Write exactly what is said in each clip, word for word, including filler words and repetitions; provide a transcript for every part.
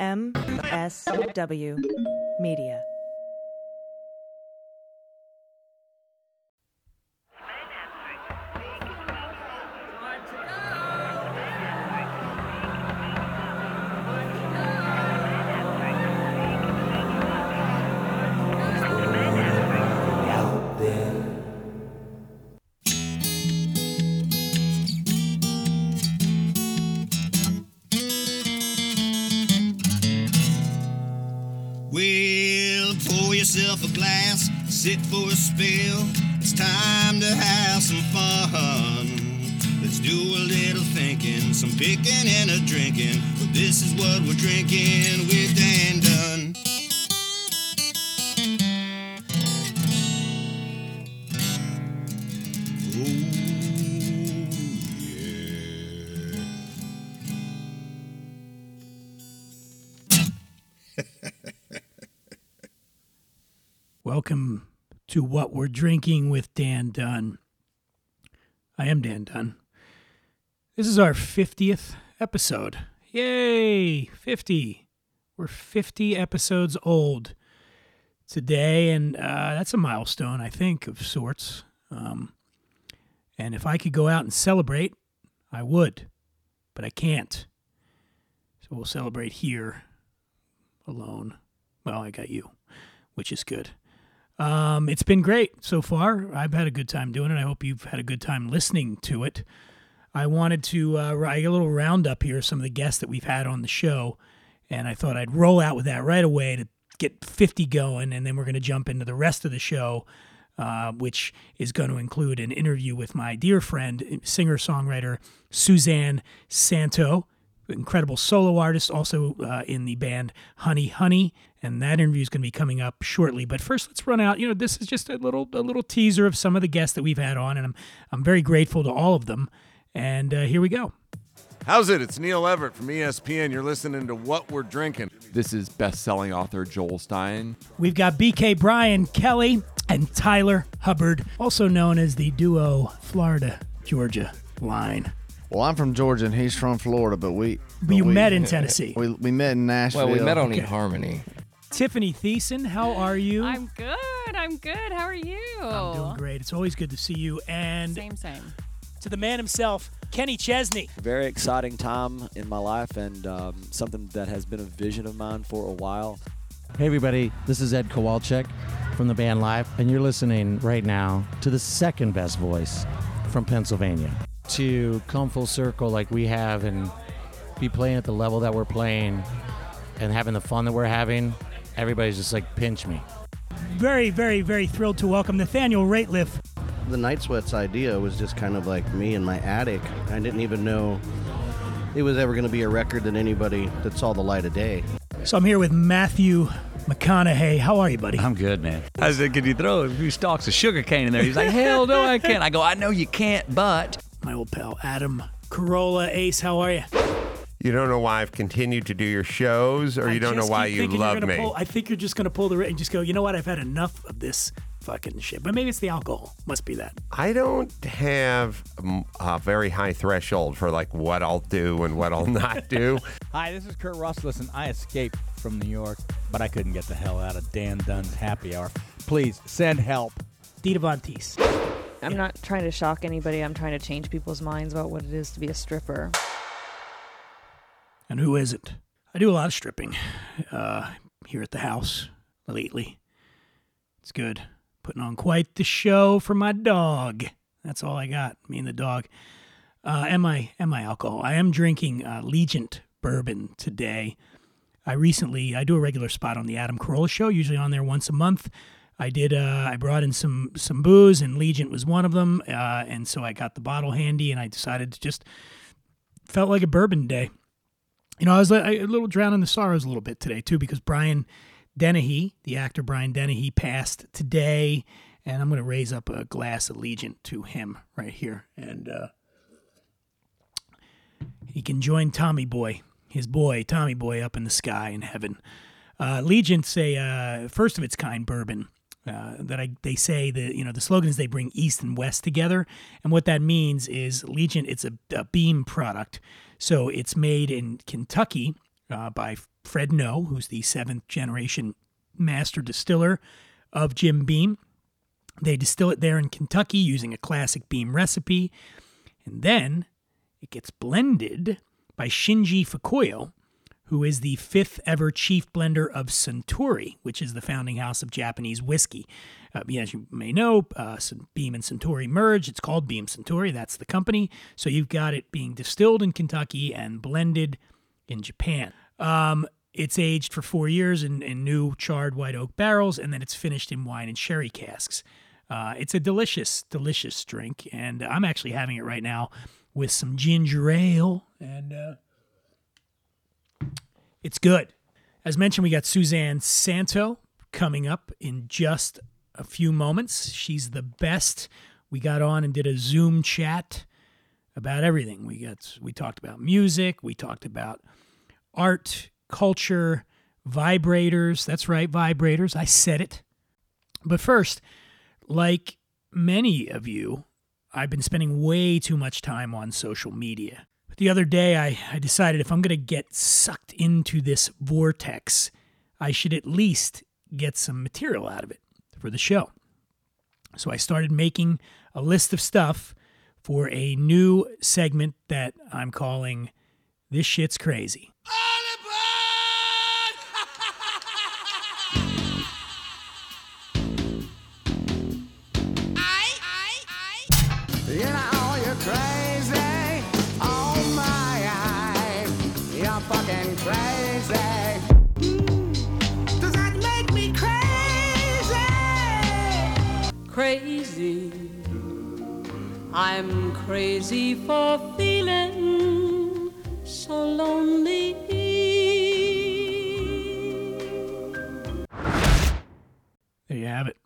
M S W Media. Well, pour yourself a glass, sit for a spell. It's time to have some fun. Let's do a little thinking, some picking and a drinking. Well, this is what we're drinking with Dan Dunn. Welcome to What We're Drinking with Dan Dunn. I am Dan Dunn. This is our fiftieth episode. Yay, fifty. We're fifty episodes old today, and uh, that's a milestone, I think, of sorts. Um, and if I could go out and celebrate, I would, but I can't. So we'll celebrate here alone. Well, I got you, which is good. Um, it's been great so far. I've had a good time doing it. I hope you've had a good time listening to it. I wanted to uh, write a little roundup here of some of the guests that we've had on the show, and I thought I'd roll out with that right away to get fifty going, and then we're going to jump into the rest of the show, uh, which is going to include an interview with my dear friend, singer-songwriter Suzanne Santo, incredible solo artist, also uh, in the band Honey Honey, and that interview is going to be coming up shortly. But first, let's run out. You know, this is just a little a little teaser of some of the guests that we've had on, and I'm I'm very grateful to all of them. And uh, here we go. How's it? It's Neil Everett from E S P N. You're listening to What We're Drinking. This is best-selling author Joel Stein. We've got B K Brian Kelly and Tyler Hubbard, also known as the duo Florida Georgia Line. Well, I'm from Georgia, and he's from Florida, but we... But you we, met in Tennessee. We we met in Nashville. Well, we met on okay. eHarmony. Tiffany Thiessen, how are you? I'm good. I'm good. How are you? I'm doing great. It's always good to see you. And same, same. To the man himself, Kenny Chesney. Very exciting time in my life, and um, something that has been a vision of mine for a while. Hey, everybody. This is Ed Kowalczyk from the band Live, and you're listening right now to the second best voice from Pennsylvania. To come full circle like we have and be playing at the level that we're playing and having the fun that we're having, everybody's just like, pinch me. Very, very, very thrilled to welcome Nathaniel Ratliff. The Night Sweats idea was just kind of like me in my attic. I didn't even know it was ever going to be a record that anybody that saw the light of day. So I'm here with Matthew McConaughey. How are you, buddy? I'm good, man. I said, can you throw a few stalks of sugar cane in there? He's like, hell no, I can't. I go, I know you can't, but... My old pal, Adam Corolla. Ace, how are you? You don't know why I've continued to do your shows, or I you don't know why you love me. Pull, I think you're just going to pull the ring and just go, you know what, I've had enough of this fucking shit. But maybe it's the alcohol. Must be that. I don't have a very high threshold for, like, what I'll do and what I'll not do. Hi, this is Kurt Ross. Listen, I escaped from New York, but I couldn't get the hell out of Dan Dunn's happy hour. Please, send help. Dita Von Teese. I'm yeah. not trying to shock anybody. I'm trying to change people's minds about what it is to be a stripper. And who isn't? I do a lot of stripping uh, here at the house lately. It's good. Putting on quite the show for my dog. That's all I got, me and the dog. Uh, and, my, and my alcohol. I am drinking uh, Legion bourbon today. I recently, I do a regular spot on the Adam Corolla show, usually on there once a month. I did. Uh, I brought in some some booze, and Legion was one of them. Uh, and so I got the bottle handy, and I decided to just felt like a bourbon day. You know, I was I, a little drowning the sorrows a little bit today too, because Brian Dennehy, the actor Brian Dennehy, passed today, and I'm going to raise up a glass of Legion to him right here, and uh, he can join Tommy Boy, his boy Tommy Boy, up in the sky in heaven. Uh, Legion's a uh, first of its kind bourbon. Uh, that I, they say that, you know, the slogan is they bring East and West together. And what that means is Legion, it's a, a Beam product. So it's made in Kentucky, uh, by Fred Noe, who's the seventh generation master distiller of Jim Beam. They distill it there in Kentucky using a classic Beam recipe. And then it gets blended by Shinji Fukuyo, who is the fifth ever chief blender of Suntory, which is the founding house of Japanese whiskey. Uh, as you may know, uh, Beam and Suntory merged. It's called Beam Suntory. That's the company. So you've got it being distilled in Kentucky and blended in Japan. Um, it's aged for four years in, in new charred white oak barrels, and then it's finished in wine and sherry casks. Uh, it's a delicious, delicious drink, and I'm actually having it right now with some ginger ale, and uh, it's good. As mentioned, we got Suzanne Santo coming up in just a few moments. She's the best. We got on and did a Zoom chat about everything. We got we talked about music, we talked about art, culture, vibrators. That's right, vibrators. I said it. But first, like many of you, I've been spending way too much time on social media. But the other day, I, I decided if I'm going to get sucked into this vortex, I should at least get some material out of it for the show. So I started making a list of stuff for a new segment that I'm calling This Shit's Crazy. Crazy, I'm crazy for feeling so lonely. There you have it.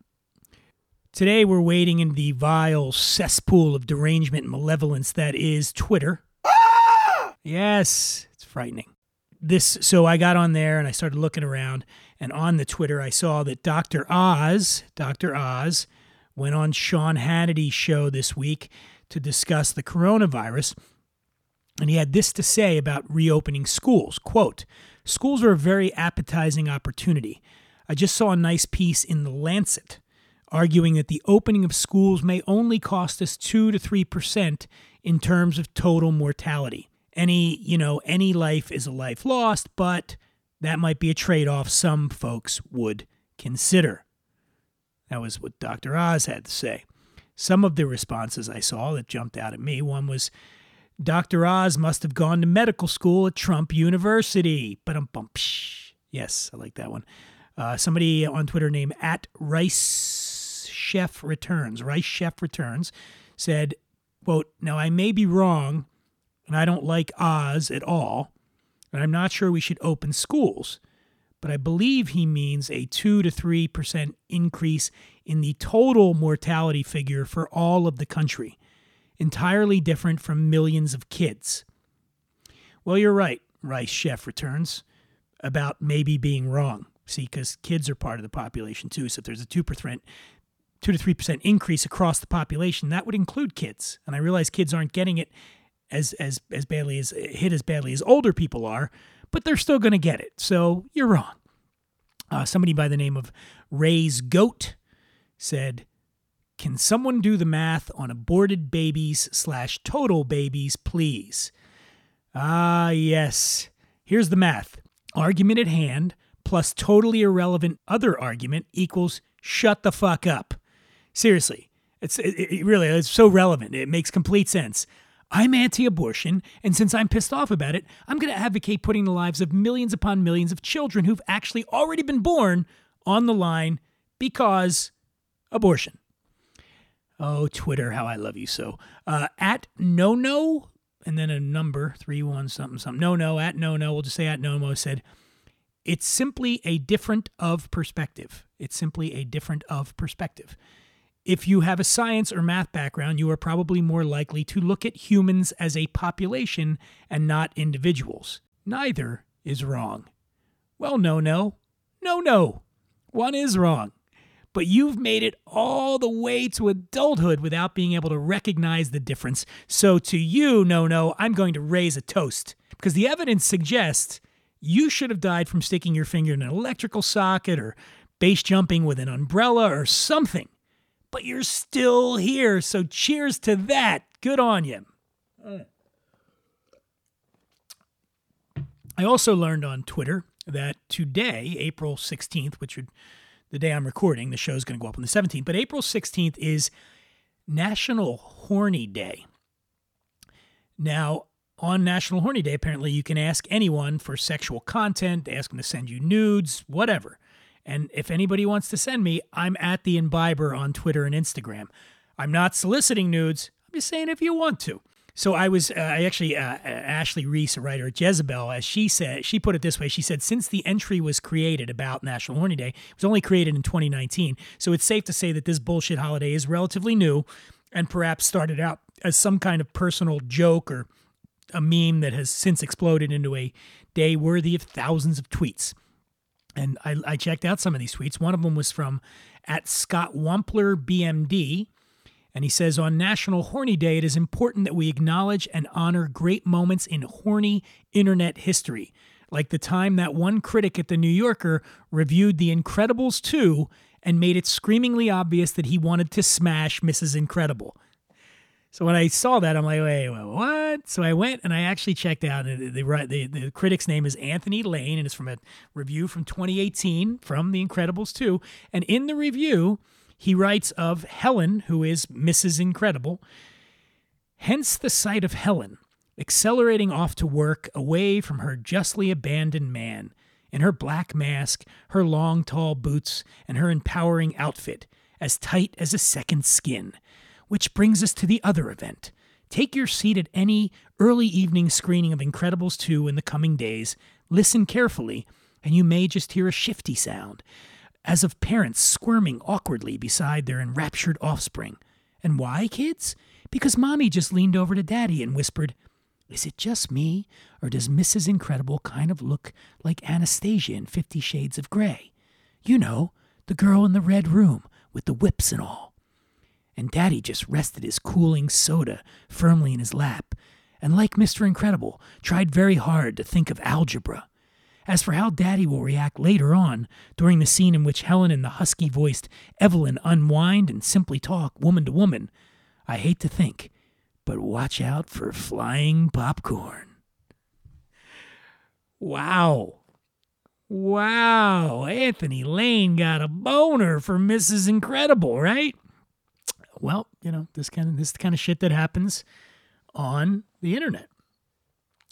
Today we're wading in the vile cesspool of derangement and malevolence that is Twitter. Ah! Yes, it's frightening. This, so I got on there and I started looking around, and on the Twitter I saw that Doctor Oz, Doctor Oz, went on Sean Hannity's show this week to discuss the coronavirus, and he had this to say about reopening schools. Quote, "Schools are a very appetizing opportunity. I just saw a nice piece in The Lancet arguing that the opening of schools may only cost us two to three percent in terms of total mortality. Any, you know, any life is a life lost, but that might be a trade-off some folks would consider." That was what Doctor Oz had to say. Some of the responses I saw that jumped out at me, one was, "Doctor Oz must have gone to medical school at Trump University." Ba-dum-bum-psh. Yes, I like that one. Uh, somebody on Twitter named at Rice Chef Returns, Rice Chef Returns, said, quote, "Now I may be wrong, and I don't like Oz at all, and I'm not sure we should open schools. But I believe he means a two to three percent increase in the total mortality figure for all of the country, entirely different from millions of kids." Well, you're right, Rice Chef Returns, about maybe being wrong. See, because kids are part of the population too, so if there's a two percent, two to three percent increase across the population, that would include kids. And I realize kids aren't getting it as as as badly as hit as badly as older people are, but they're still going to get it, so you're wrong. Uh, somebody by the name of Ray's Goat said, "Can someone do the math on aborted babies slash total babies, please?" Ah, yes. Here's the math. Argument at hand plus totally irrelevant other argument equals shut the fuck up. Seriously, it's it, it really it's so relevant. It makes complete sense. I'm anti-abortion, and since I'm pissed off about it, I'm going to advocate putting the lives of millions upon millions of children who've actually already been born on the line because abortion. Oh, Twitter, how I love you so. Uh, at no no, and then a number, three one something something. No no at no no. We'll just say at no no said, "It's simply a different of perspective. It's simply a different of perspective. If you have a science or math background, you are probably more likely to look at humans as a population and not individuals. Neither is wrong." Well, no, no. No, no. One is wrong. But you've made it all the way to adulthood without being able to recognize the difference. So to you, no, no, I'm going to raise a toast. Because the evidence suggests You should have died from sticking your finger in an electrical socket or base jumping with an umbrella or something. But you're still here, so cheers to that. Good on you. Mm. I also learned on Twitter that today, April sixteenth, which would the day I'm recording, the show's going to go up on the seventeenth, but April sixteenth is National Horny Day. Now, on National Horny Day, apparently you can ask anyone for sexual content, ask them to send you nudes, whatever. And if anybody wants to send me, I'm at The Imbiber on Twitter and Instagram. I'm not soliciting nudes. I'm just saying if you want to. So I was, uh, I actually, uh, Ashley Reese, a writer at Jezebel, as she said, she put it this way. She said, since the entry was created about National Horny Day, it was only created in twenty nineteen. So it's safe to say that this bullshit holiday is relatively new and perhaps started out as some kind of personal joke or a meme that has since exploded into a day worthy of thousands of tweets. And I, I checked out some of these tweets. One of them was from at Scott Wampler B M D. And he says, on National Horny Day, it is important that we acknowledge and honor great moments in horny internet history, like the time that one critic at The New Yorker reviewed The Incredibles two and made it screamingly obvious that he wanted to smash Missus Incredible. So when I saw that, I'm like, wait, wait, what? So I went and I actually checked out. The, the, the, the critic's name is Anthony Lane, and it's from a review from twenty eighteen from The Incredibles two. And in the review, he writes of Helen, who is Missus Incredible. Hence the sight of Helen, accelerating off to work away from her justly abandoned man, in her black mask, her long, tall boots, and her empowering outfit, as tight as a second skin. Which brings us to the other event. Take your seat at any early evening screening of Incredibles two in the coming days. Listen carefully, and you may just hear a shifty sound, as of parents squirming awkwardly beside their enraptured offspring. And why, kids? Because Mommy just leaned over to Daddy and whispered, "Is it just me, or does Missus Incredible kind of look like Anastasia in Fifty Shades of Grey? You know, the girl in the red room with the whips and all." And Daddy just rested his cooling soda firmly in his lap, and like Mister Incredible, tried very hard to think of algebra. As for how Daddy will react later on, during the scene in which Helen and the husky-voiced Evelyn unwind and simply talk woman to woman, I hate to think, but watch out for flying popcorn. Wow. Wow. Anthony Lane got a boner for Missus Incredible, right? Well, you know, this kind of this is the kind of shit that happens on the internet.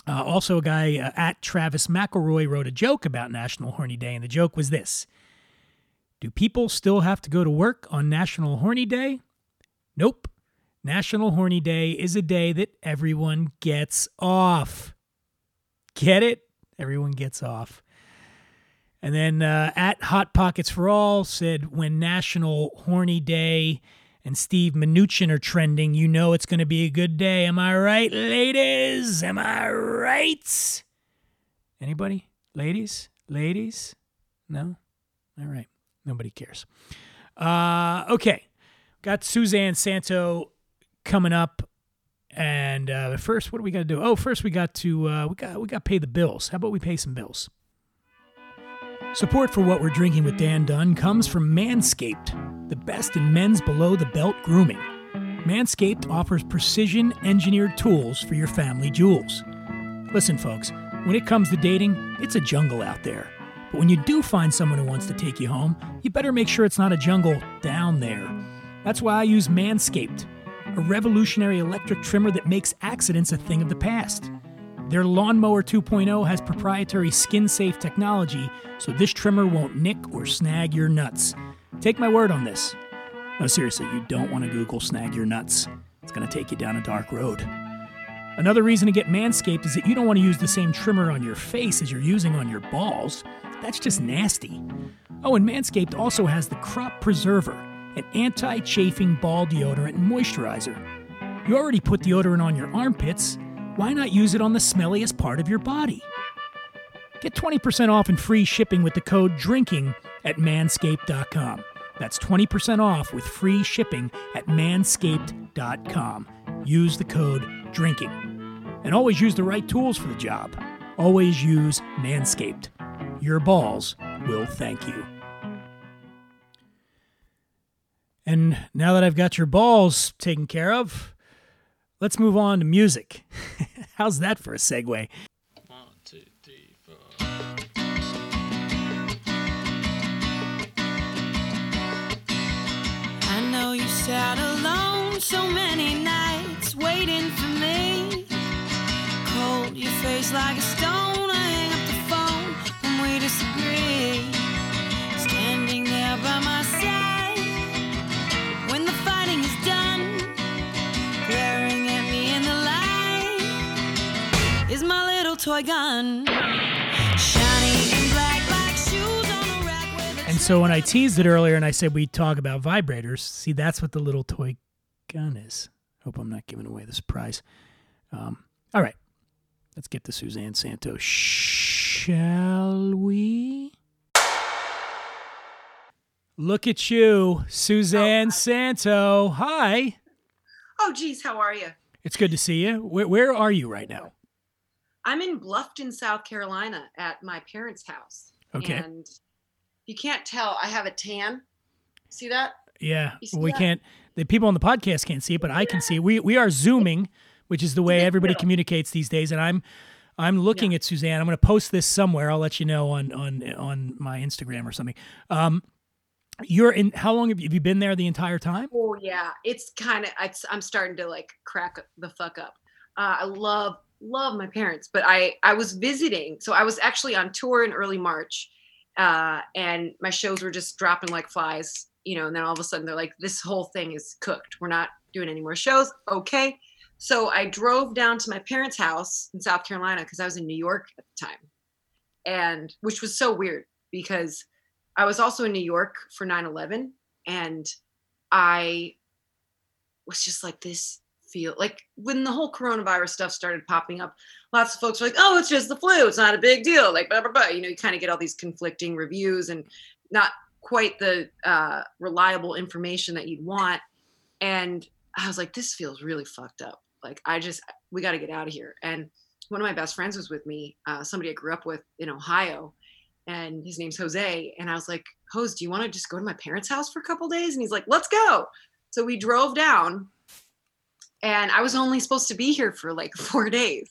Uh, also, a guy uh, at Travis McElroy wrote a joke about National Horny Day, and the joke was this. Do people still have to go to work on National Horny Day? Nope. National Horny Day is a day that everyone gets off. Get it? Everyone gets off. And then uh, at Hot Pockets for All said, when National Horny Day and Steve Mnuchin are trending, you know it's going to be a good day. Am I right, ladies? Am I right? Anybody? Ladies? Ladies? No? All right. Nobody cares. Uh, okay. Got Suzanne Santo coming up. And uh, first, what do we got to do? Oh, first we got to uh, we got we got to pay the bills. How about we pay some bills? Support for What We're Drinking with Dan Dunn comes from Manscaped, the best in men's below-the-belt grooming. Manscaped offers precision-engineered tools for your family jewels. Listen, folks, when it comes to dating, it's a jungle out there. But when you do find someone who wants to take you home, you better make sure it's not a jungle down there. That's why I use Manscaped, a revolutionary electric trimmer that makes accidents a thing of the past. Their Lawnmower two point oh has proprietary skin-safe technology, so this trimmer won't nick or snag your nuts. Take my word on this. No, seriously, you don't want to Google snag your nuts. It's going to take you down a dark road. Another reason to get Manscaped is that you don't want to use the same trimmer on your face as you're using on your balls. That's just nasty. Oh, and Manscaped also has the Crop Preserver, an anti-chafing ball deodorant and moisturizer. You already put deodorant on your armpits. Why not use it on the smelliest part of your body? Get twenty percent off and free shipping with the code DRINKING at manscaped dot com. That's twenty percent off with free shipping at manscaped dot com. Use the code DRINKING. And always use the right tools for the job. always use Manscaped. Your balls will thank you. And now that I've got your balls taken care of, let's move on to music. How's that for a segue? One, two, three, four. I know you sat alone so many nights waiting for me. Cold your face like a stone. I hang up the phone when we disagree. Standing there by my side when the fighting is done, glaring at me in the light is my little toy gun, shiny and black like shoes on a rack with. And so when I teased it earlier and I said we talk about vibrators, see, that's what the little toy gun is. Hope I'm not giving away the surprise. Um, all right. Let's get to Suzanne Santo, shall we? Look at you, Suzanne oh, Santo. Hi. Oh, geez, how are you? It's good to see you. Where, where are you right now? I'm in Bluffton, South Carolina, at my parents' house. Okay. And you can't tell, I have a tan. See that? Yeah, see we that? Can't. The people on the podcast can't see it, but I can see it. We we are Zooming. Which is the way everybody communicates these days, and I'm, I'm looking yeah. at Suzanne. I'm going to post this somewhere. I'll let you know on on on my Instagram or something. Um, you're in. How long have you, have you been there the entire time? Oh yeah, it's kind of. I'm starting to like crack the fuck up. Uh, I love love my parents, but I I was visiting, so I was actually on tour in early March, uh, and my shows were just dropping like flies, you know. And then all of a sudden they're like, this whole thing is cooked. We're not doing any more shows. Okay. So I drove down to my parents' house in South Carolina because I was in New York at the time, and which was so weird because I was also in New York for nine eleven, and I was just like, this feel like when the whole coronavirus stuff started popping up, lots of folks were like, oh, it's just the flu. It's not a big deal. Like, blah, blah, blah. You know, you kind of get all these conflicting reviews and not quite the uh, reliable information that you'd want. And I was like, this feels really fucked up. Like, I just, we got to get out of here. And one of my best friends was with me, uh, somebody I grew up with in Ohio, and his name's Jose. And I was like, Jose, do you want to just go to my parents' house for a couple of days? And he's like, let's go. So we drove down, and I was only supposed to be here for like four days.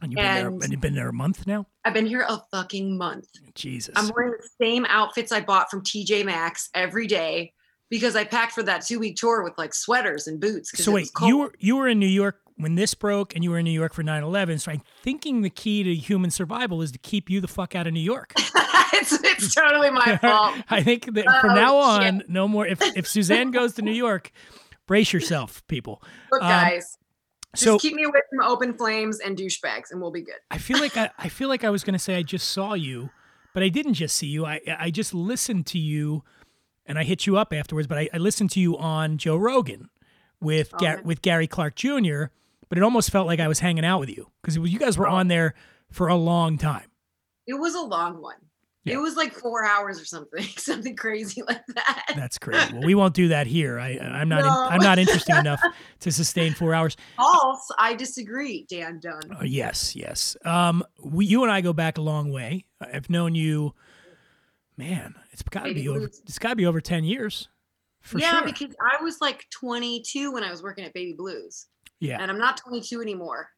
And you've been, and there, and you've been there a month now? I've been here a fucking month. Jesus. I'm wearing the same outfits I bought from T J Maxx every day, because I packed for that two-week tour with like sweaters and boots. So wait, you were you were in New York when this broke, and you were in New York for nine eleven. So I'm thinking the key to human survival is to keep you the fuck out of New York. it's, it's totally my fault. I think that oh, from now on, shit. no more. If if Suzanne goes to New York, brace yourself, people. Look, um, guys, so just keep me away from open flames and douchebags, and we'll be good. I feel like I, I feel like I was going to say I just saw you, but I didn't just see you. I I just listened to you. And I hit you up afterwards, but I, I listened to you on Joe Rogan with oh, Ga- with Gary Clark Junior, but it almost felt like I was hanging out with you because you guys were on there for a long time. It was a long one. Yeah. It was like four hours or something, something crazy like that. That's crazy. Well, we won't do that here. I, I'm not. No. In, I'm not interesting enough to sustain four hours. False. I disagree, Dan Dunn. Oh, yes, yes. Um, we, you and I go back a long way. I've known you. Man, it's gotta Maybe be over. Blues. It's gotta be over ten years, for yeah, sure. Yeah, because I was like twenty-two when I was working at Baby Blues. Yeah, and I'm not twenty-two anymore.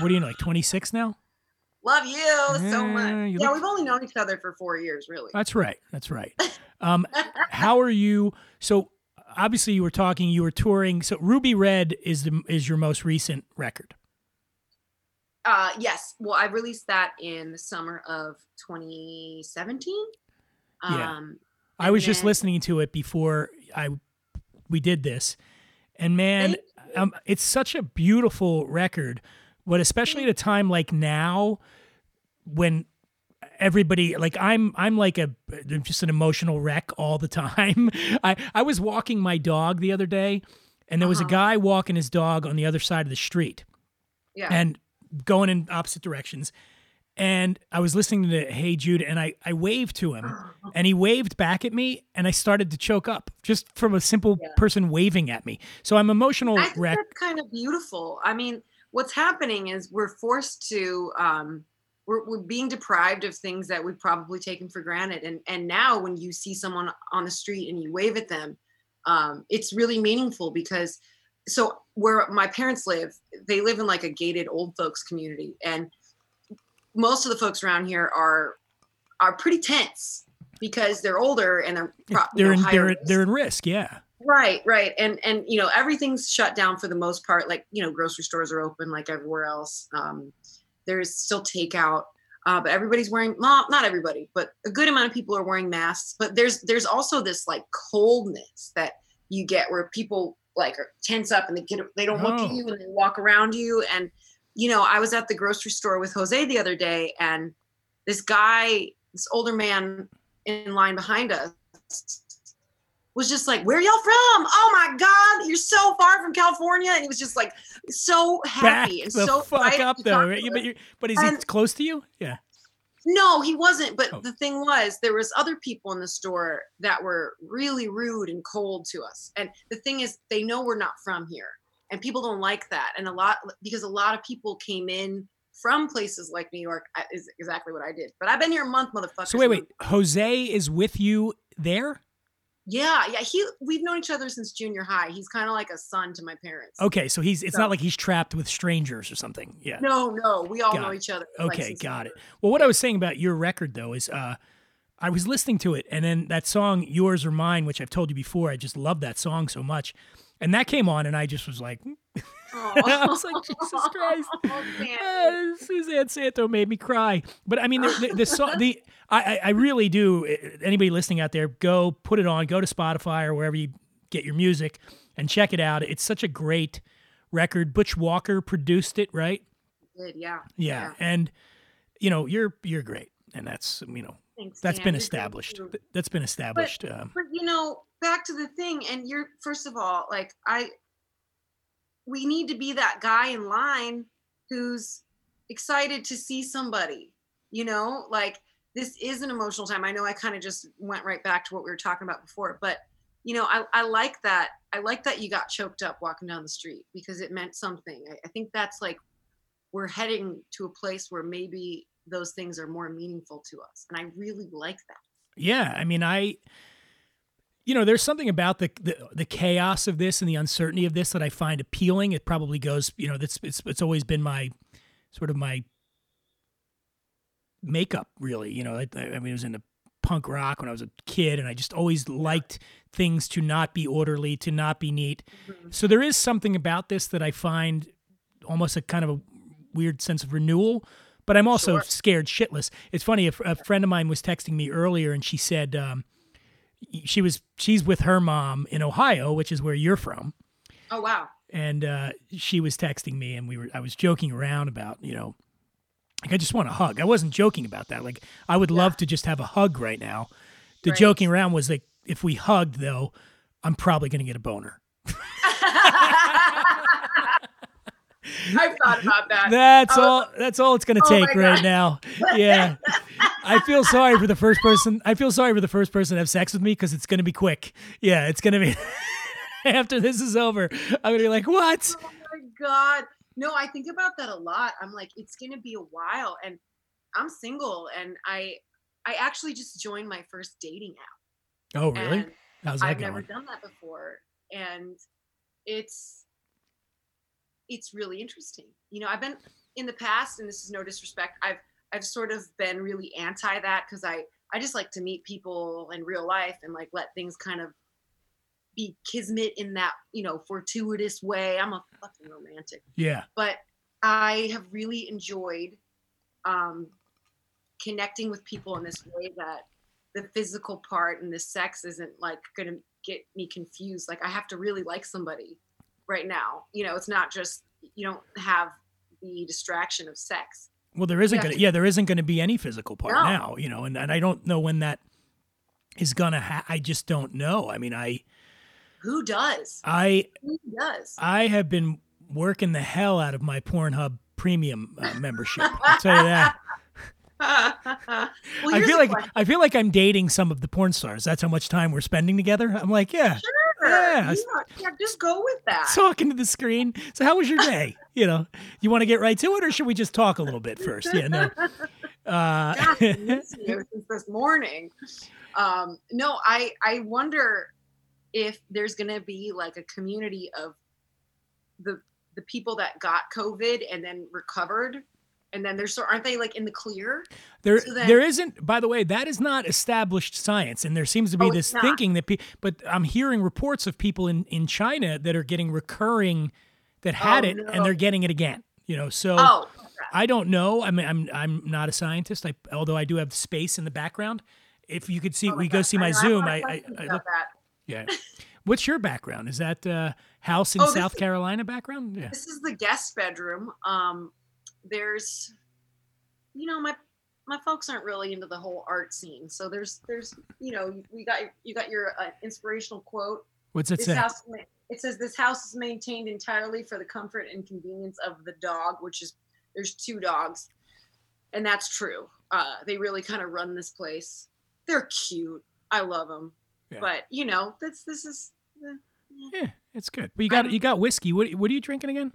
What are you like, twenty-six now? Love you uh, so much. You yeah, look- we've only known each other for four years, really. That's right. That's right. Um, how are you? So obviously, you were talking. You were touring. So Ruby Red is the is your most recent record. Uh, yes. Well, I released that in the summer of twenty seventeen. Yeah. Um, I was then, just listening to it before I we did this, and man, um, it's such a beautiful record. But especially at a time like now, when everybody like I'm I'm like a just an emotional wreck all the time. I I was walking my dog the other day, and there was uh-huh. a guy walking his dog on the other side of the street, yeah, and going in opposite directions. And I was listening to Hey Jude, and I, I waved to him, and he waved back at me, and I started to choke up just from a simple yeah. person waving at me. So I'm emotional I think wreck. That's kind of beautiful. I mean, what's happening is we're forced to um, we're, we're being deprived of things that we've probably taken for granted. And, and now when you see someone on the street and you wave at them, um, it's really meaningful because, so where my parents live, they live in like a gated old folks community. And most of the folks around here are, are pretty tense because they're older and they're, pro- they're, in, they're, they're in risk. Yeah. Right. Right. And, and, you know, everything's shut down for the most part. Like, you know, grocery stores are open like everywhere else. Um, there's still takeout, uh, but everybody's wearing, well, not everybody, but a good amount of people are wearing masks, but there's, there's also this like coldness that you get where people like are tense up and they get, they don't oh. look at you and they walk around you. And, you know, I was at the grocery store with Jose the other day and this guy, this older man in line behind us was just like, where y'all from? Oh my God, you're so far from California. And he was just like, so happy Back and the so fuck up though. Right? But, you're, but is and, he close to you? Yeah. No, he wasn't. But oh. the thing was, there was other people in the store that were really rude and cold to us. And the thing is, they know we're not from here and people don't like that. And a lot, because a lot of people came in from places like New York is exactly what I did. But I've been here a month, motherfucker. So wait, wait. Jose is with you there? Yeah, yeah. He we've known each other since junior high. He's kind of like a son to my parents. Okay, so he's it's so. not like he's trapped with strangers or something. Yeah. No, no. We all got know it. each other. Okay, like got it. Well, what I was saying about your record though is uh, I was listening to it and then that song Yours or Mine, which I've told you before, I just love that song so much. And that came on and I just was like, I was like, Jesus Christ, oh, uh, Suzanne Santo made me cry. But I mean, the, the, the song, the, I, I really do, anybody listening out there, go put it on, go to Spotify or wherever you get your music and check it out. It's such a great record. Butch Walker produced it, right? Good, yeah. Yeah, yeah. And you know, you're you're great. And that's, you know, Thanks, that's Dan. been established. That's been established. But, um, but you know, back to the thing, and you're, first of all, like I, we need to be that guy in line who's excited to see somebody, you know, like this is an emotional time. I know I kind of just went right back to what we were talking about before, but you know, I, I like that. I like that you got choked up walking down the street because it meant something. I, I think that's like, we're heading to a place where maybe those things are more meaningful to us. And I really like that. Yeah. I mean, I, you know, there's something about the, the the chaos of this and the uncertainty of this that I find appealing. It probably goes, you know, that's it's it's always been my sort of my makeup, really. You know, I, I mean, I was into punk rock when I was a kid, and I just always liked things to not be orderly, to not be neat. Mm-hmm. So there is something about this that I find almost a kind of a weird sense of renewal. But I'm also sure. scared shitless. It's funny. A, a friend of mine was texting me earlier, and she said. Um, She was, she's with her mom in Ohio, which is where you're from. Oh, wow. And, uh, she was texting me and we were, I was joking around about, you know, like, I just want a hug. I wasn't joking about that. Like, I would yeah. love to just have a hug right now. The right. joking around was like, if we hugged though, I'm probably going to get a boner. I've thought about that. That's oh. all, that's all it's going to take oh right now. Yeah. I feel sorry for the first person. I feel sorry for the first person to have sex with me because it's going to be quick. Yeah, it's going to be after this is over. I'm going to be like, what? Oh my God. No, I think about that a lot. I'm like, it's going to be a while and I'm single and I I actually just joined my first dating app. Oh, really? And How's that I've going? never done that before. And it's it's really interesting. You know, I've been in the past, and this is no disrespect, I've I've sort of been really anti that because I, I just like to meet people in real life and like let things kind of be kismet in that, you know, fortuitous way. I'm a fucking romantic. Yeah. But I have really enjoyed um, connecting with people in this way that the physical part and the sex isn't like going to get me confused. Like I have to really like somebody right now. You know, it's not just, you don't have the distraction of sex. Well, there isn't yeah. going to, yeah, there isn't going to be any physical part no. now, you know, and, and I don't know when that is going to happen. I just don't know. I mean, I, who does I, who does I have been working the hell out of my Pornhub premium uh, membership. I'll tell you that. well, I feel like, question. I feel like I'm dating some of the porn stars. That's how much time we're spending together. I'm like, yeah, sure. yeah, yeah, yeah just go with that. Talking to the screen. So how was your day? You know, you want to get right to it or should we just talk a little bit first? Yeah, no. Uh, yeah, ever since this morning. Um, no, I I wonder if there's going to be like a community of the the people that got COVID and then recovered. And then there's, aren't they like in the clear? There, so then, there isn't, by the way, that is not established science. And there seems to be oh, this thinking that, pe- but I'm hearing reports of people in, in China that are getting recurring that had oh, it no. and they're getting it again, you know? So oh, okay. I don't know. I mean, I'm, I'm not a scientist. I, although I do have space in the background. If you could see, oh we God. go see my I Zoom. I, I, I look, that. yeah. What's your background? Is that uh house in oh, South Carolina background? Yeah. This is the guest bedroom. Um, There's, you know, my my folks aren't really into the whole art scene, so there's there's you know we got you got your uh, inspirational quote. What's it this say? House, it says this house is maintained entirely for the comfort and convenience of the dog, which is there's two dogs, and that's true. Uh, they really kind of run this place. They're cute. I love them, yeah. But you know that's this is. Uh, yeah, it's good. But you got I'm, you got whiskey. What what are you drinking again?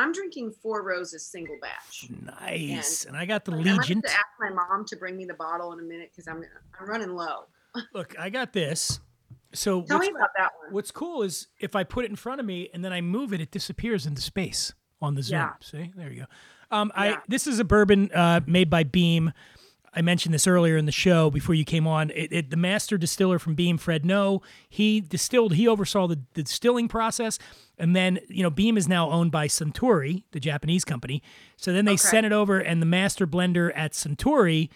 I'm drinking Four Roses single batch. Nice, and, and I got the Legion. I'm going to ask my mom to bring me the bottle in a minute because I'm I'm running low. Look, I got this. So tell me about that one. What's cool is if I put it in front of me and then I move it, it disappears into space on the Zoom. Yeah. See, there you go. Um, yeah. I this is a bourbon uh, made by Beam. I mentioned this earlier in the show before you came on. It, it, the master distiller from Beam, Fred Noe, he distilled, he oversaw the, the distilling process. And then, you know, Beam is now owned by Suntory, the Japanese company. So then they okay. sent it over, and the master blender at Suntory,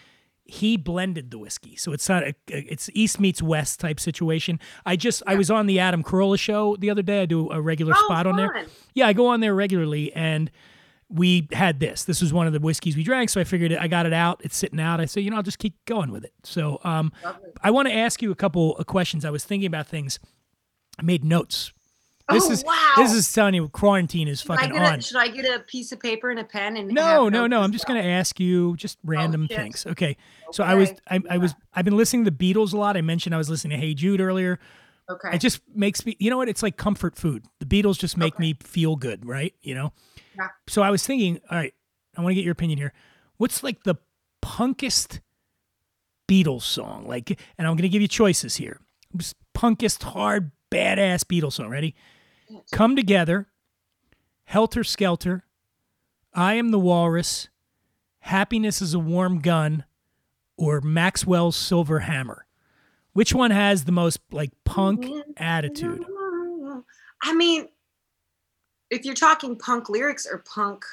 he blended the whiskey. So it's not a, it's East meets West type situation. I just, yeah. I was on the Adam Corolla show the other day. I do a regular oh, spot fun. on there. Yeah, I go on there regularly, and we had this. This was one of the whiskeys we drank, so I figured it, I got it out. It's sitting out. I said, you know, I'll just keep going with it. So um, I want to ask you a couple of questions. I was thinking about things. I made notes. This oh, is, wow. This is telling you quarantine is should fucking I get on. A, should I get a piece of paper and a pen? And No, no, no. I'm just going to ask you just random oh, things. Okay. okay. So I was, I, yeah. I was, I've been listening to the Beatles a lot. I mentioned I was listening to Hey Jude earlier. Okay. It just makes me, you know what? It's like comfort food. The Beatles just make okay. me feel good, right? You know? Yeah. So I was thinking, all right, I want to get your opinion here. What's like the punkest Beatles song? Like, and I'm going to give you choices here. Just punkest, hard, badass Beatles song. Ready? Come Together, Helter Skelter, I Am the Walrus, Happiness is a Warm Gun, or Maxwell's Silver Hammer. Which one has the most like punk attitude? I mean, if you're talking punk lyrics or punk,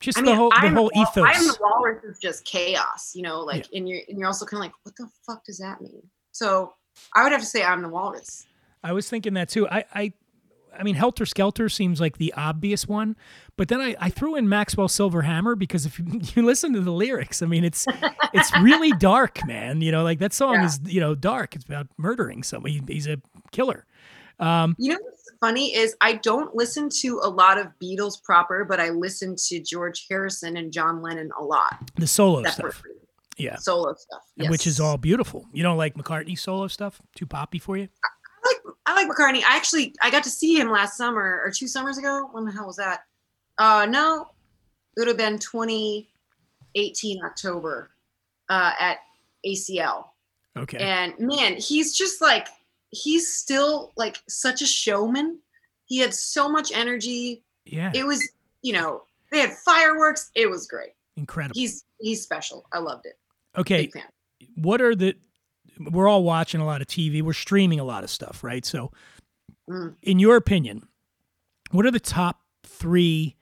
just I the mean, whole the I'm whole the, ethos. I Am the Walrus is just chaos, you know. Like, yeah. and you're and you're also kind of like, what the fuck does that mean? So I would have to say I'm the Walrus. I was thinking that too. I I, I mean, Helter Skelter seems like the obvious one, but then I, I threw in Maxwell Silver Hammer because if you, you listen to the lyrics, I mean, it's it's really dark, man. You know, like that song yeah. is you know dark. It's about murdering somebody. He's a killer. Um, you know what's funny is I don't listen to a lot of Beatles proper, but I listen to George Harrison and John Lennon a lot. The solo stuff. Yeah. Solo stuff. Yes. Which is all beautiful. You don't like McCartney solo stuff? Too poppy for you? I like I like McCartney. I actually I got to see him last summer or two summers ago. When the hell was that? Uh no. It would have been twenty eighteen October uh at A C L. Okay. And man, he's just like he's still like such a showman. He had so much energy. Yeah. It was, you know, they had fireworks. It was great. Incredible. He's he's special. I loved it. Okay, what are the, we're all watching a lot of T V, we're streaming a lot of stuff, right? So mm. in your opinion, what are the top three,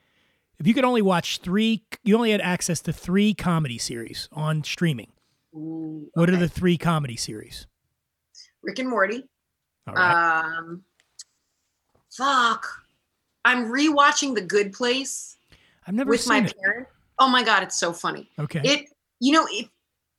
if you could only watch three, you only had access to three comedy series on streaming, Ooh, okay. what are the three comedy series? Rick and Morty. All right. Um, fuck. I'm rewatching The Good Place. I've never with seen my it. Parents. Oh my God, it's so funny. Okay. It, you know, it,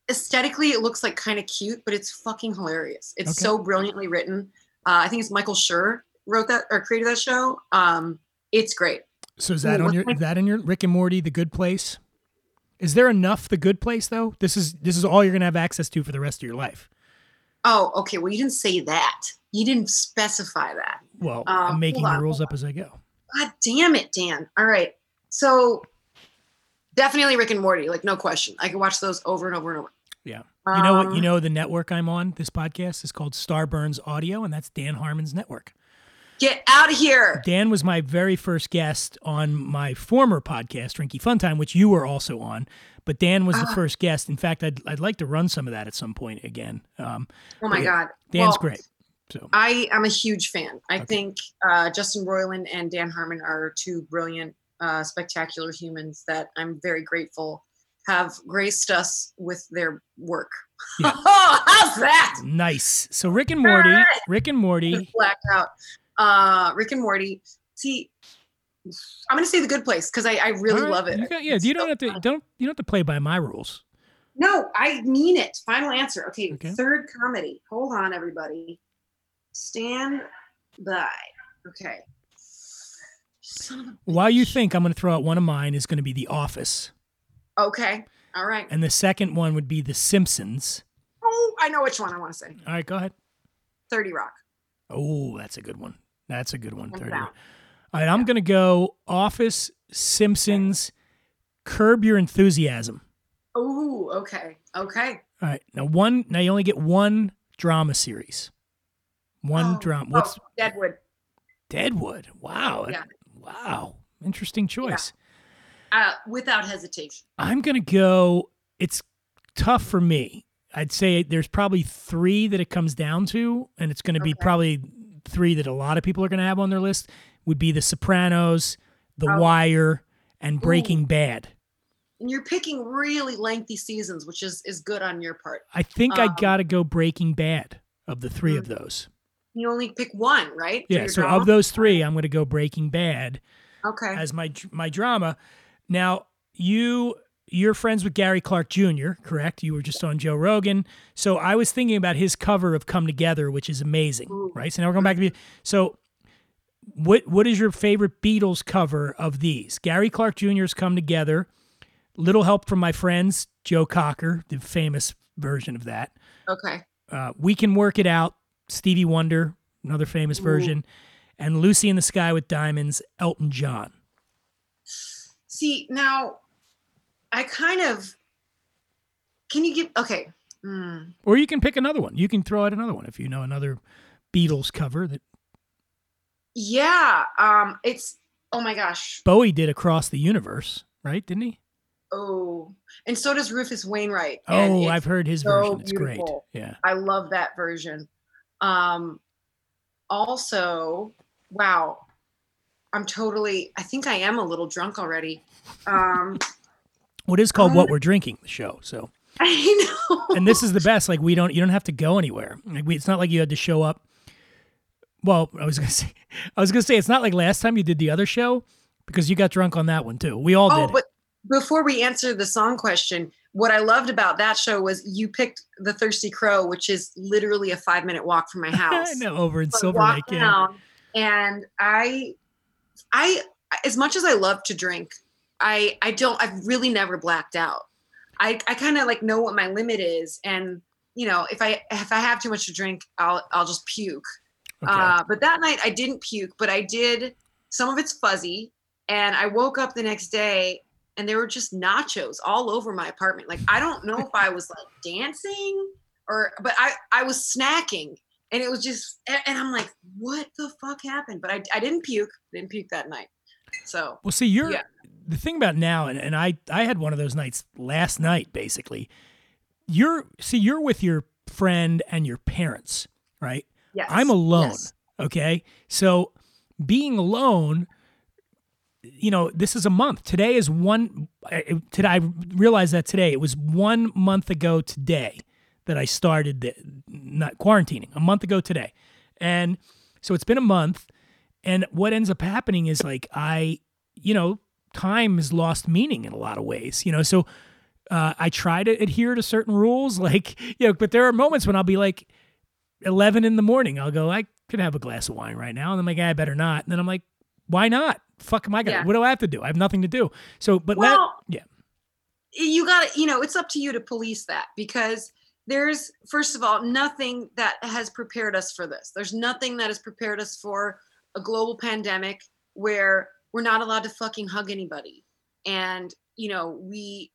aesthetically, it looks like kind of cute, but it's fucking hilarious. It's okay. so brilliantly written. Uh, I think it's Michael Schur wrote that or created that show. Um, it's great. So is that Ooh, on your, my- is that in your Rick and Morty, The Good Place? Is there enough The Good Place though? This is, this is all you're going to have access to for the rest of your life. Oh, okay. Well, you didn't say that. You didn't specify that. Well, um, I'm making the rules up as I go. God damn it, Dan. All right. So Definitely Rick and Morty, like no question. I can watch those over and over and over. Yeah. You um, know what? You know the network I'm on, this podcast, is called Starburns Audio, and that's Dan Harmon's network. Get out of here. Dan was my very first guest on my former podcast, Drinky Fun Time, which you were also on. But Dan was uh, the first guest. In fact, I'd I'd like to run some of that at some point again. Um, oh, my God. Dan's well, great. So I am a huge fan. I okay. think uh, Justin Roiland and Dan Harmon are two brilliant, uh, spectacular humans that I'm very grateful have graced us with their work. Yeah. Oh, how's that? Nice. So Rick and Morty, Rick and Morty. Blacked out. Uh, Rick and Morty. See, I'm going to say The Good Place because I, I really right. love it. You got, yeah, it's you don't so have to fun. don't you don't have to play by my rules. No, I mean it. Final answer. Okay, okay. Third comedy. Hold on, everybody. Stand by. Okay. While you think, I'm going to throw out one of mine is going to be The Office. Okay. All right. And the second one would be The Simpsons. Oh, I know which one I want to say. All right, go ahead. thirty Rock. Oh, that's a good one. That's a good one. thirty. All right, I'm going to go Office, Simpsons, Curb Your Enthusiasm. Oh, okay. Okay. All right. Now one, now you only get one drama series. One oh, drama. What's oh, Deadwood. Deadwood. Wow. Yeah. Wow. Interesting choice. Yeah. Uh, without hesitation. I'm going to go, it's tough for me. I'd say there's probably three that it comes down to, and it's going to okay. be probably three that a lot of people are going to have on their list would be The Sopranos, The oh. Wire, and Breaking Ooh. Bad. And you're picking really lengthy seasons, which is, is good on your part. I think um, I got to go Breaking Bad of the three mm-hmm. of those. You only pick one, right? Yeah. So drama? Of those three, I'm going to go Breaking Bad. Okay. As my my drama. Now you you're friends with Gary Clark Junior, correct? You were just on Joe Rogan. So I was thinking about his cover of Come Together, which is amazing, Ooh. Right? So now we're going back to be. So what what is your favorite Beatles cover of these? Gary Clark Junior's Come Together. Little Help from My Friends, Joe Cocker, the famous version of that. Okay. Uh, We Can Work It Out. Stevie Wonder, another famous version, Ooh. And Lucy in the Sky with Diamonds, Elton John. See, now, I kind of, can you give, okay. Mm. Or you can pick another one. You can throw out another one if you know another Beatles cover. that. Yeah, um, it's, oh my gosh. Bowie did Across the Universe, right? Didn't he? Oh, and so does Rufus Wainwright. Oh, I've heard his so version. It's beautiful. Great. Yeah, I love that version. Um, also, wow, I'm totally, I think I am a little drunk already. Um, well, it is called um, What We're Drinking, the show. So I know. And this is the best. Like we don't, you don't have to go anywhere. Like we, it's not like you had to show up. Well, I was going to say, I was going to say, it's not like last time you did the other show because you got drunk on that one too. We all oh, did. But before we answer the song question, what I loved about that show was you picked The Thirsty Crow, which is literally a five minute walk from my house. I know, over in so Silver Lake. Yeah. And I, I, as much as I love to drink, I, I don't, I've really never blacked out. I, I kind of like know what my limit is. And, you know, if I, if I have too much to drink, I'll, I'll just puke. Okay. Uh, but that night I didn't puke, but I did, some of it's fuzzy. And I woke up the next day and there were just nachos all over my apartment. Like, I don't know if I was like dancing or, but I, I was snacking and it was just, and I'm like, what the fuck happened? But I, I didn't puke, didn't puke that night. So, well, see, you're yeah. the thing about now. And, and I, I had one of those nights last night, basically. You're see, you're with your friend and your parents, right? Yes. I'm alone. Yes. Okay. So being alone, you know, this is a month. Today is one. Today, I realized that today it was one month ago today that I started the, not quarantining a month ago today, and so it's been a month. And what ends up happening is like I, you know, time has lost meaning in a lot of ways. You know, so uh, I try to adhere to certain rules, like you know, but there are moments when I'll be like eleven in the morning. I'll go, I could have a glass of wine right now, and I'm like, I better not. And then I'm like, why not? Fuck am I gonna? Yeah. What do I have to do? I have nothing to do. So, but well, that, yeah, you got to, you know, it's up to you to police that because there's, first of all, nothing that has prepared us for this. There's nothing that has prepared us for a global pandemic where we're not allowed to fucking hug anybody. And you know, we,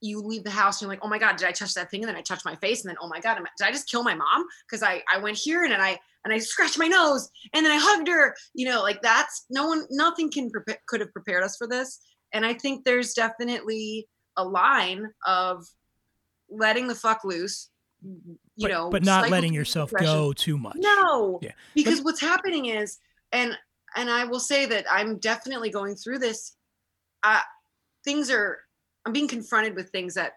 you leave the house and you're like, oh my God, did I touch that thing? And then I touched my face. And then, oh my God, did I just kill my mom? Cause I, I went here and I, and I scratched my nose and then I hugged her, you know, like that's no one, nothing can, could have prepared us for this. And I think there's definitely a line of letting the fuck loose, you but, know, but not letting yourself go too much. No, yeah. because but- what's happening is, and, and I will say that I'm definitely going through this. Uh, things are, I'm being confronted with things that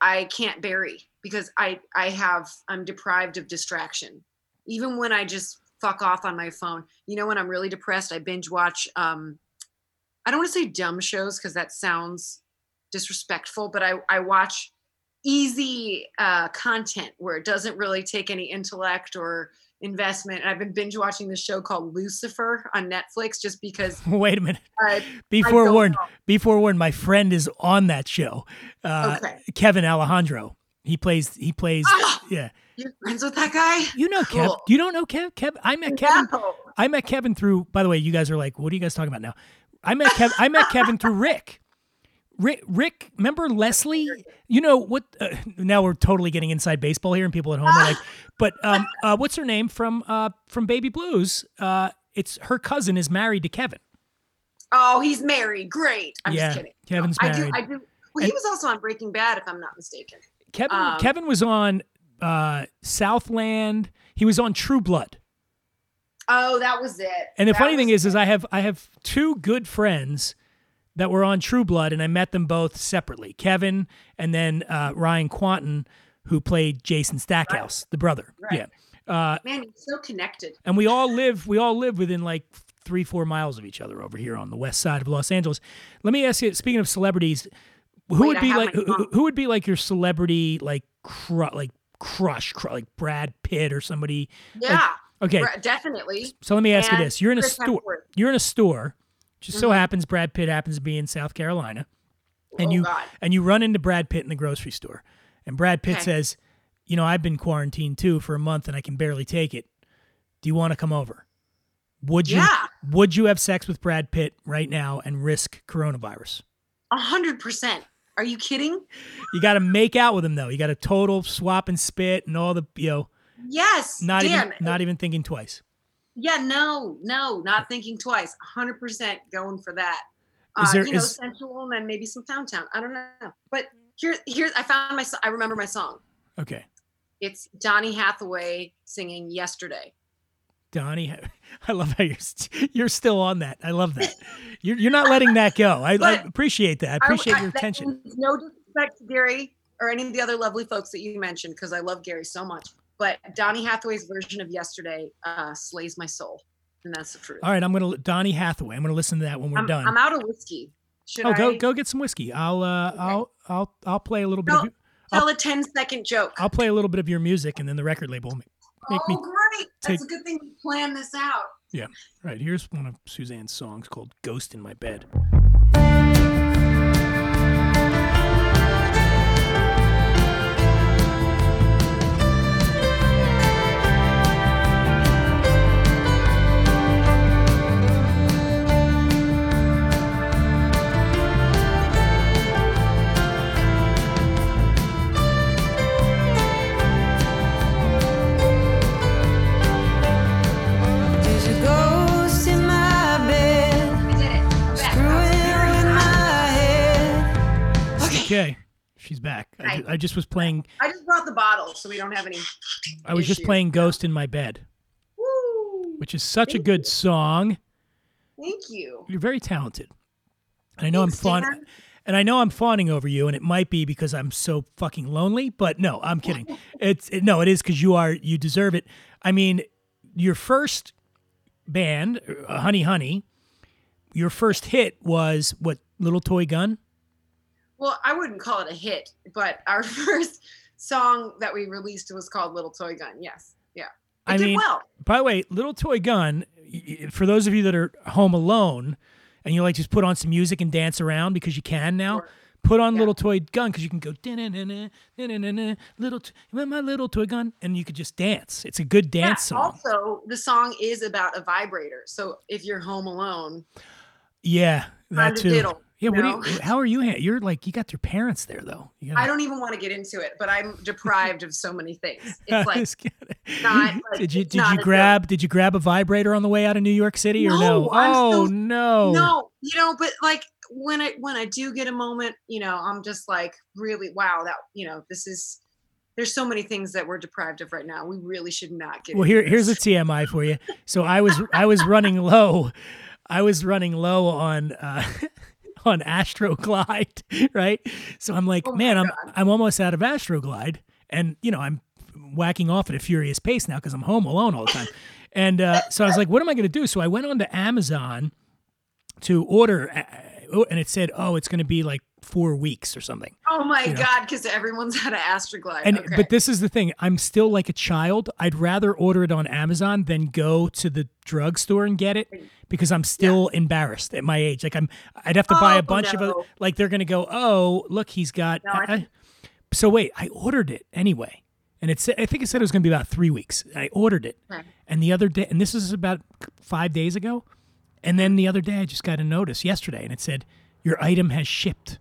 I can't bury because I, I have, I'm deprived of distraction. Even when I just fuck off on my phone, you know, when I'm really depressed, I binge watch, um, I don't want to say dumb shows because that sounds disrespectful, but I, I watch easy uh, content where it doesn't really take any intellect or investment. And I've been binge watching this show called Lucifer on Netflix just because. Wait a minute. Uh, be forewarned. Be forewarned. My friend is on that show. Uh, okay. Kevin Alejandro. He plays. He plays. Oh, yeah. You're friends with that guy. You know Kev. Cool. You don't know Kev. Kev. I met Kevin. No. I met Kevin through. By the way, you guys are like, what are you guys talking about now? I met Kev. I met Kevin through Rick. Rick, Rick, remember Leslie? You know what? Uh, now we're totally getting inside baseball here, and people at home are like, "But um, uh, what's her name from uh, from Baby Blues? Uh, it's her cousin is married to Kevin." Oh, he's married. Great. I'm yeah, just kidding. Kevin's no, married. I do. I do. Well, and he was also on Breaking Bad, if I'm not mistaken. Kevin. Um, Kevin was on uh, Southland. He was on True Blood. Oh, that was it. And the that funny thing is, it. is I have I have two good friends that were on True Blood, and I met them both separately. Kevin and then uh, Ryan Quanten, who played Jason Stackhouse, right. the brother. Right. Yeah, uh, man, he's so connected. And we all live, we all live within like three, four miles of each other over here on the west side of Los Angeles. Let me ask you. Speaking of celebrities, who Wait, would be like who, who would be like your celebrity like cru- like crush, crush like Brad Pitt or somebody? Yeah. Like, okay. Definitely. So let me ask and you this: You're in a Chris store. Hemsworth. You're in a store. Just so mm-hmm. happens Brad Pitt happens to be in South Carolina, and oh, you God. and you run into Brad Pitt in the grocery store, and Brad Pitt okay. says, "You know, I've been quarantined too for a month, and I can barely take it. Do you want to come over? Would you yeah. Would you have sex with Brad Pitt right now and risk coronavirus?" A hundred percent. Are you kidding? You got to make out with him though. You got to total swap and spit and all the you know. Yes. Not damn. even not even thinking twice. Yeah, no, no, not thinking twice. one hundred percent going for that. Uh, is there, you know, is, sensual and then maybe some downtown. I don't know. But here, here, I found my, I remember my song. Okay. It's Donny Hathaway singing Yesterday. Donny, I love how you're, you're still on that. I love that. You're, you're not letting that go. I, I appreciate that. I appreciate I, I, your attention. No disrespect to Gary or any of the other lovely folks that you mentioned because I love Gary so much. But Donny Hathaway's version of Yesterday uh, slays my soul, and that's the truth. All right, I'm gonna Donny Hathaway. I'm gonna listen to that when we're I'm, done. I'm out of whiskey. Should oh, I? go go get some whiskey. I'll uh, okay. I'll I'll I'll play a little bit. Tell, of I'll, tell a ten second joke. I'll play a little bit of your music, and then the record label will make, make oh, me. Oh, great! Take, that's a good thing we planned this out. Yeah. All right. Here's one of Suzanne's songs called "Ghost in My Bed." Okay, she's back. I, I just was playing. I just brought the bottle, so we don't have any. I was issue. just playing "Ghost in My Bed," Woo. which is such Thank a good you. song. Thank you. You're very talented, and I know Thanks, I'm fawn- Dan. and I know I'm fawning over you. And it might be because I'm so fucking lonely, but no, I'm kidding. it's it, no, it is because you are. You deserve it. I mean, your first band, uh, Honey Honey, your first hit was what? Little Toy Gun. Well, I wouldn't call it a hit, but our first song that we released was called Little Toy Gun. Yes. Yeah. It I did mean, well. By the way, Little Toy Gun, for those of you that are home alone and you like just put on some music and dance around because you can now, sure. put on yeah. Little Toy Gun because you can go, little, my little toy gun, and you could just dance. It's a good dance yeah, song. Also, the song is about a vibrator. So if you're home alone. Yeah. That too. Diddle. Yeah. No. What do you, how are you? You're like, you got your parents there though. You gotta... I don't even want to get into it, but I'm deprived of so many things. It's like, not, like did you, did you grab, did you grab a vibrator on the way out of New York City no, or no? I'm oh so, no, no, you know, but like when I, when I do get a moment, you know, I'm just like, really, wow, that, you know, this is, there's so many things that we're deprived of right now. We really should not get. Well, here, this. here's a T M I for you. So I was, I was running low. I was running low on, uh, on Astroglide, right? So I'm like, oh man, I'm God. I'm almost out of Astroglide, and you know I'm whacking off at a furious pace now because I'm home alone all the time. And uh, so I was like, what am I going to do? So I went on to Amazon to order, uh, and it said, oh, it's going to be like four weeks or something. Oh my you know? God, because everyone's out of Astroglide. And okay. But this is the thing, I'm still like a child. I'd rather order it on Amazon than go to the drugstore and get it. Because I'm still yeah. embarrassed at my age. Like I'm, I'd have to oh, buy a bunch no. of, other, like they're going to go, oh, look, he's got, no, I, I, so wait, I ordered it anyway. And it said, I think it said it was going to be about three weeks. I ordered it. Okay. And the other day, and this is about five days ago. And then the other day, I just got a notice yesterday and it said, your item has shipped.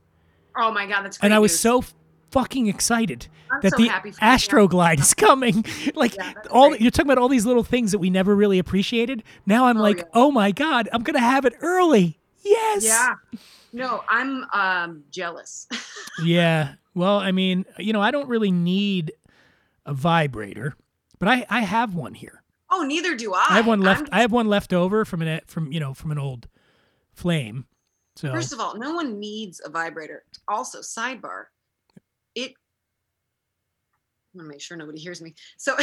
Oh my God, that's great. And I was news. so fucking excited I'm that so the Astroglide is coming. Like yeah, all great. You're talking about all these little things that we never really appreciated. Now I'm oh, like, yeah. oh my God, I'm gonna have it early. Yes. Yeah. No, I'm um, jealous. Yeah. Well, I mean, you know, I don't really need a vibrator, but I, I have one here. Oh, neither do I. I have one left. Just... I have one left over from an from you know from an old flame. So first of all, no one needs a vibrator. Also, sidebar. It, I'm gonna make sure nobody hears me. So,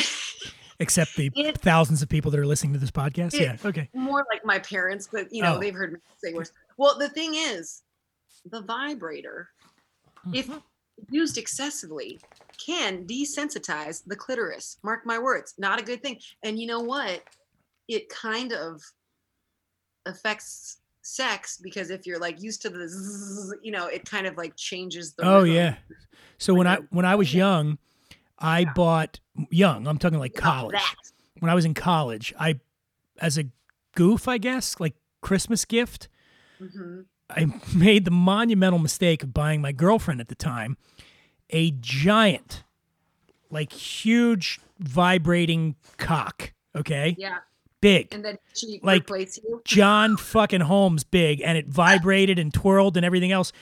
except the it, thousands of people that are listening to this podcast. It, yeah, okay. More like my parents, but you know oh. they've heard me say worse. Well, the thing is, the vibrator, mm-hmm. if used excessively, can desensitize the clitoris. Mark my words, not a good thing. And you know what? It kind of affects sex because if you're like used to the zzz, you know, it kind of like changes the oh rhythm. Yeah so when I when I was young I yeah. bought young I'm talking like college when I was in college I as a goof I guess like Christmas gift mm-hmm. I made the monumental mistake of buying my girlfriend at the time a giant like huge vibrating cock okay yeah big. And then she like replaced you. John fucking Holmes big, and it vibrated and twirled and everything else.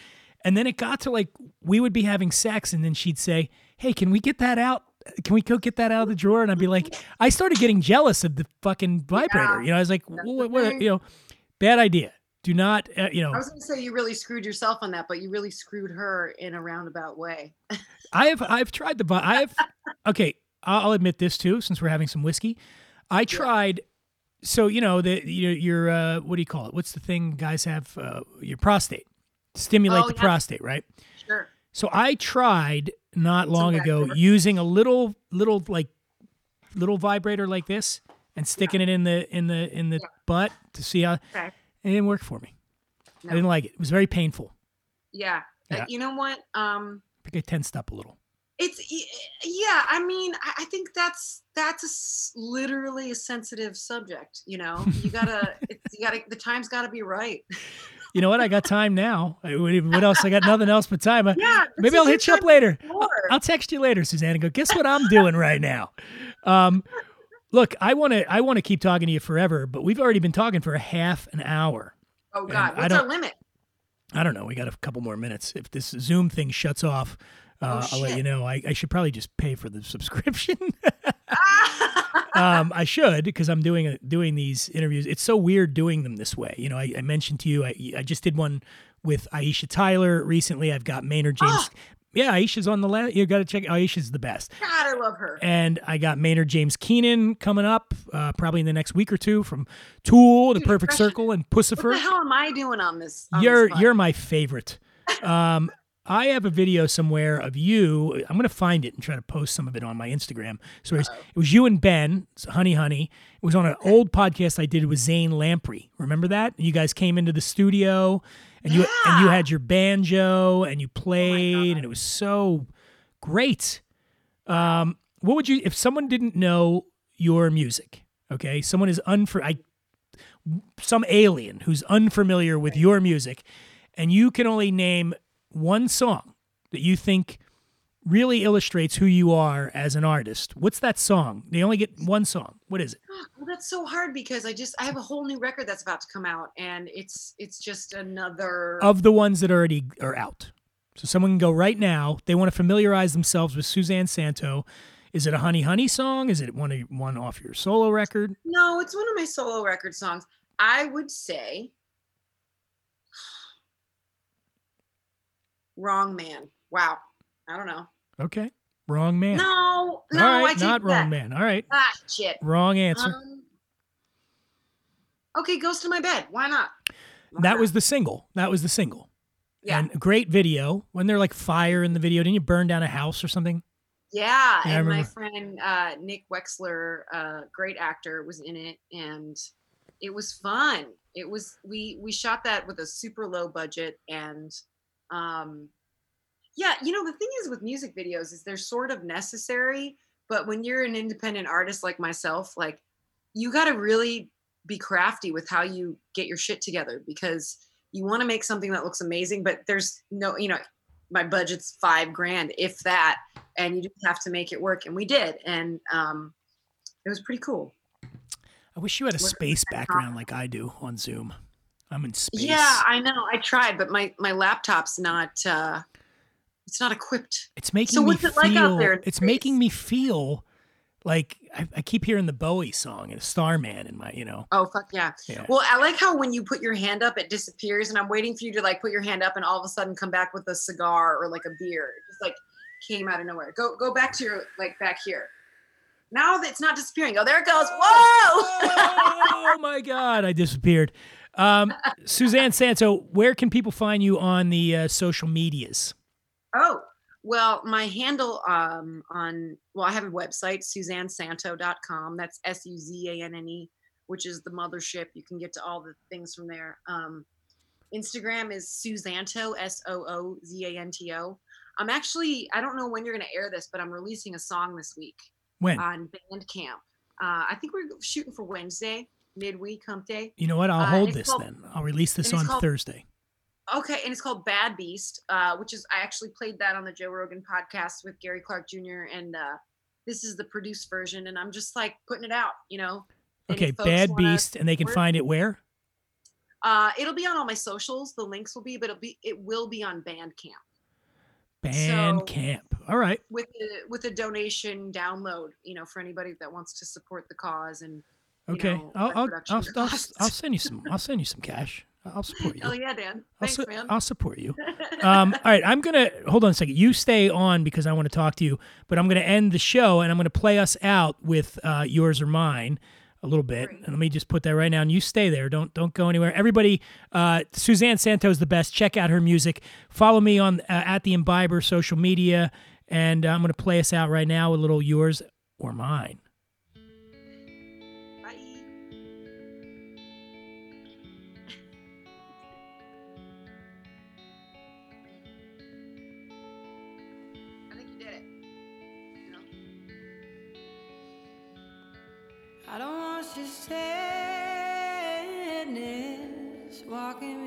And then it got to like, we would be having sex and then she'd say, hey, can we get that out? Can we go get that out of the drawer? And I'd be like, I started getting jealous of the fucking vibrator. Yeah. You know, I was like, what, what, you know, bad idea. Do not, uh, you know. I was going to say you really screwed yourself on that, but you really screwed her in a roundabout way. I have, I've tried the, I have, okay, I'll admit this too, since we're having some whiskey. I tried... Yeah. So, you know, the your, your uh, what do you call it? What's the thing guys have? Uh, your prostate. Stimulate oh, the yeah. prostate, right? Sure. So I tried not That's long ago using a little, little, like, little vibrator like this and sticking yeah. it in the, in the, in the yeah. butt to see how, okay. It didn't work for me. No. I didn't like it. It was very painful. Yeah. yeah. You know what? Um, I think I tensed up a little. It's yeah. I mean, I think that's that's a, literally a sensitive subject. You know, you gotta, it's, you gotta. The time's gotta be right. You know what? I got time now. What else? I got nothing else but time. Yeah, maybe I'll hit you up later. More. I'll text you later, Suzanne, and go. Guess what I'm doing right now? Um, look, I want to. I want to keep talking to you forever, but we've already been talking for a half an hour. Oh God, what's our limit? I don't know. We got a couple more minutes. If this Zoom thing shuts off. Uh, oh, I'll let you know. I, I should probably just pay for the subscription. um, I should because I'm doing a, doing these interviews. It's so weird doing them this way. You know, I, I mentioned to you, I, I just did one with Aisha Tyler recently. I've got Maynard James. Oh. Yeah, Aisha's on the last. You got to check. Aisha's the best. God, I love her. And I got Maynard James Keenan coming up uh, probably in the next week or two from Tool to Dude, Perfect Depression. Circle and Pussifer. What the hell am I doing on this? On you're this you're my favorite. Um, I have a video somewhere of you. I'm going to find it and try to post some of it on my Instagram. So it was, it was you and Ben, so Honey Honey. It was on an old podcast I did with Zane Lamprey. Remember that? You guys came into the studio and you yeah. and you had your banjo and you played oh and it was so great. Um, what would you, if someone didn't know your music, okay? Someone is unfamiliar, some alien who's unfamiliar with your music and you can only name one song that you think really illustrates who you are as an artist, what's that song? They only get one song. What is it? Well, that's so hard because I just, I have a whole new record that's about to come out, and it's, it's just another. Of the ones that already are out. So someone can go right now. They want to familiarize themselves with Suzanne Santo. Is it a Honey Honey song? Is it one, one off your solo record? No, it's one of my solo record songs. I would say Wrong Man. Wow. I don't know. Okay. Wrong Man. No, no, all right, I did not that. Wrong Man. All right. Ah, shit. Wrong answer. Um, okay, Goes to My Bed. Why not? Why that not? was the single. That was the single. Yeah. And a great video. When they're like fire in the video, didn't you burn down a house or something? Yeah. yeah and my friend uh, Nick Wexler, uh, great actor, was in it, and it was fun. It was we we shot that with a super low budget, and um. Yeah, you know, the thing is with music videos is they're sort of necessary, but when you're an independent artist like myself, like you got to really be crafty with how you get your shit together, because you want to make something that looks amazing, but there's no, you know, my budget's five grand, if that, and you just have to make it work. And we did. And um, it was pretty cool. I wish you had a space background like I do on Zoom. I'm in space. Yeah, I know. I tried, but my, my laptop's not... Uh, It's not equipped. It's making so what's me it feel, like out there? It's making me feel like I, I keep hearing the Bowie song and Starman in my, you know. Oh, fuck yeah. yeah. Well, I like how when you put your hand up, it disappears, and I'm waiting for you to like put your hand up and all of a sudden come back with a cigar or like a beer. It just like came out of nowhere. Go go back to your, like back here. Now it's not disappearing. Oh, there it goes. Whoa. Oh my God. I disappeared. Um, Suzanne Santo, where can people find you on the uh, social medias? Oh, well, my handle um, on, well, I have a website, suzanne santo dot com. That's S U Z A N N E, which is the mothership. You can get to all the things from there. Um, Instagram is Suzanto, S O O Z A N T O. I'm actually, I don't know when you're going to air this, but I'm releasing a song this week. When? On Bandcamp. Uh, I think we're shooting for Wednesday, midweek, hump day. You know what? I'll uh, hold this called, then. I'll release this on called, Thursday. Okay, and it's called Bad Beast, uh, which is, I actually played that on the Joe Rogan podcast with Gary Clark Junior And uh, this is the produced version, and I'm just like putting it out, you know. Okay, Bad Beast, and they can find it where? Uh, it'll be on all my socials. The links will be, but it'll be it will be on Bandcamp. Bandcamp. So, all right. With a, with a donation download, you know, for anybody that wants to support the cause and. Okay, you know, I'll I'll I'll, I'll I'll send you some I'll send you some cash. I'll support you. Oh yeah, Dan. Thanks, I'll su- man. I'll support you. Um, all right, I'm gonna hold on a second. You stay on because I want to talk to you, but I'm gonna end the show and I'm gonna play us out with uh, Yours or Mine a little bit. Great. And let me just put that right now. And you stay there. Don't don't go anywhere. Everybody, uh, Suzanne Santo is the best. Check out her music. Follow me on uh, at The Imbiber social media, and uh, I'm gonna play us out right now with a little Yours or Mine. I don't want your sadness walking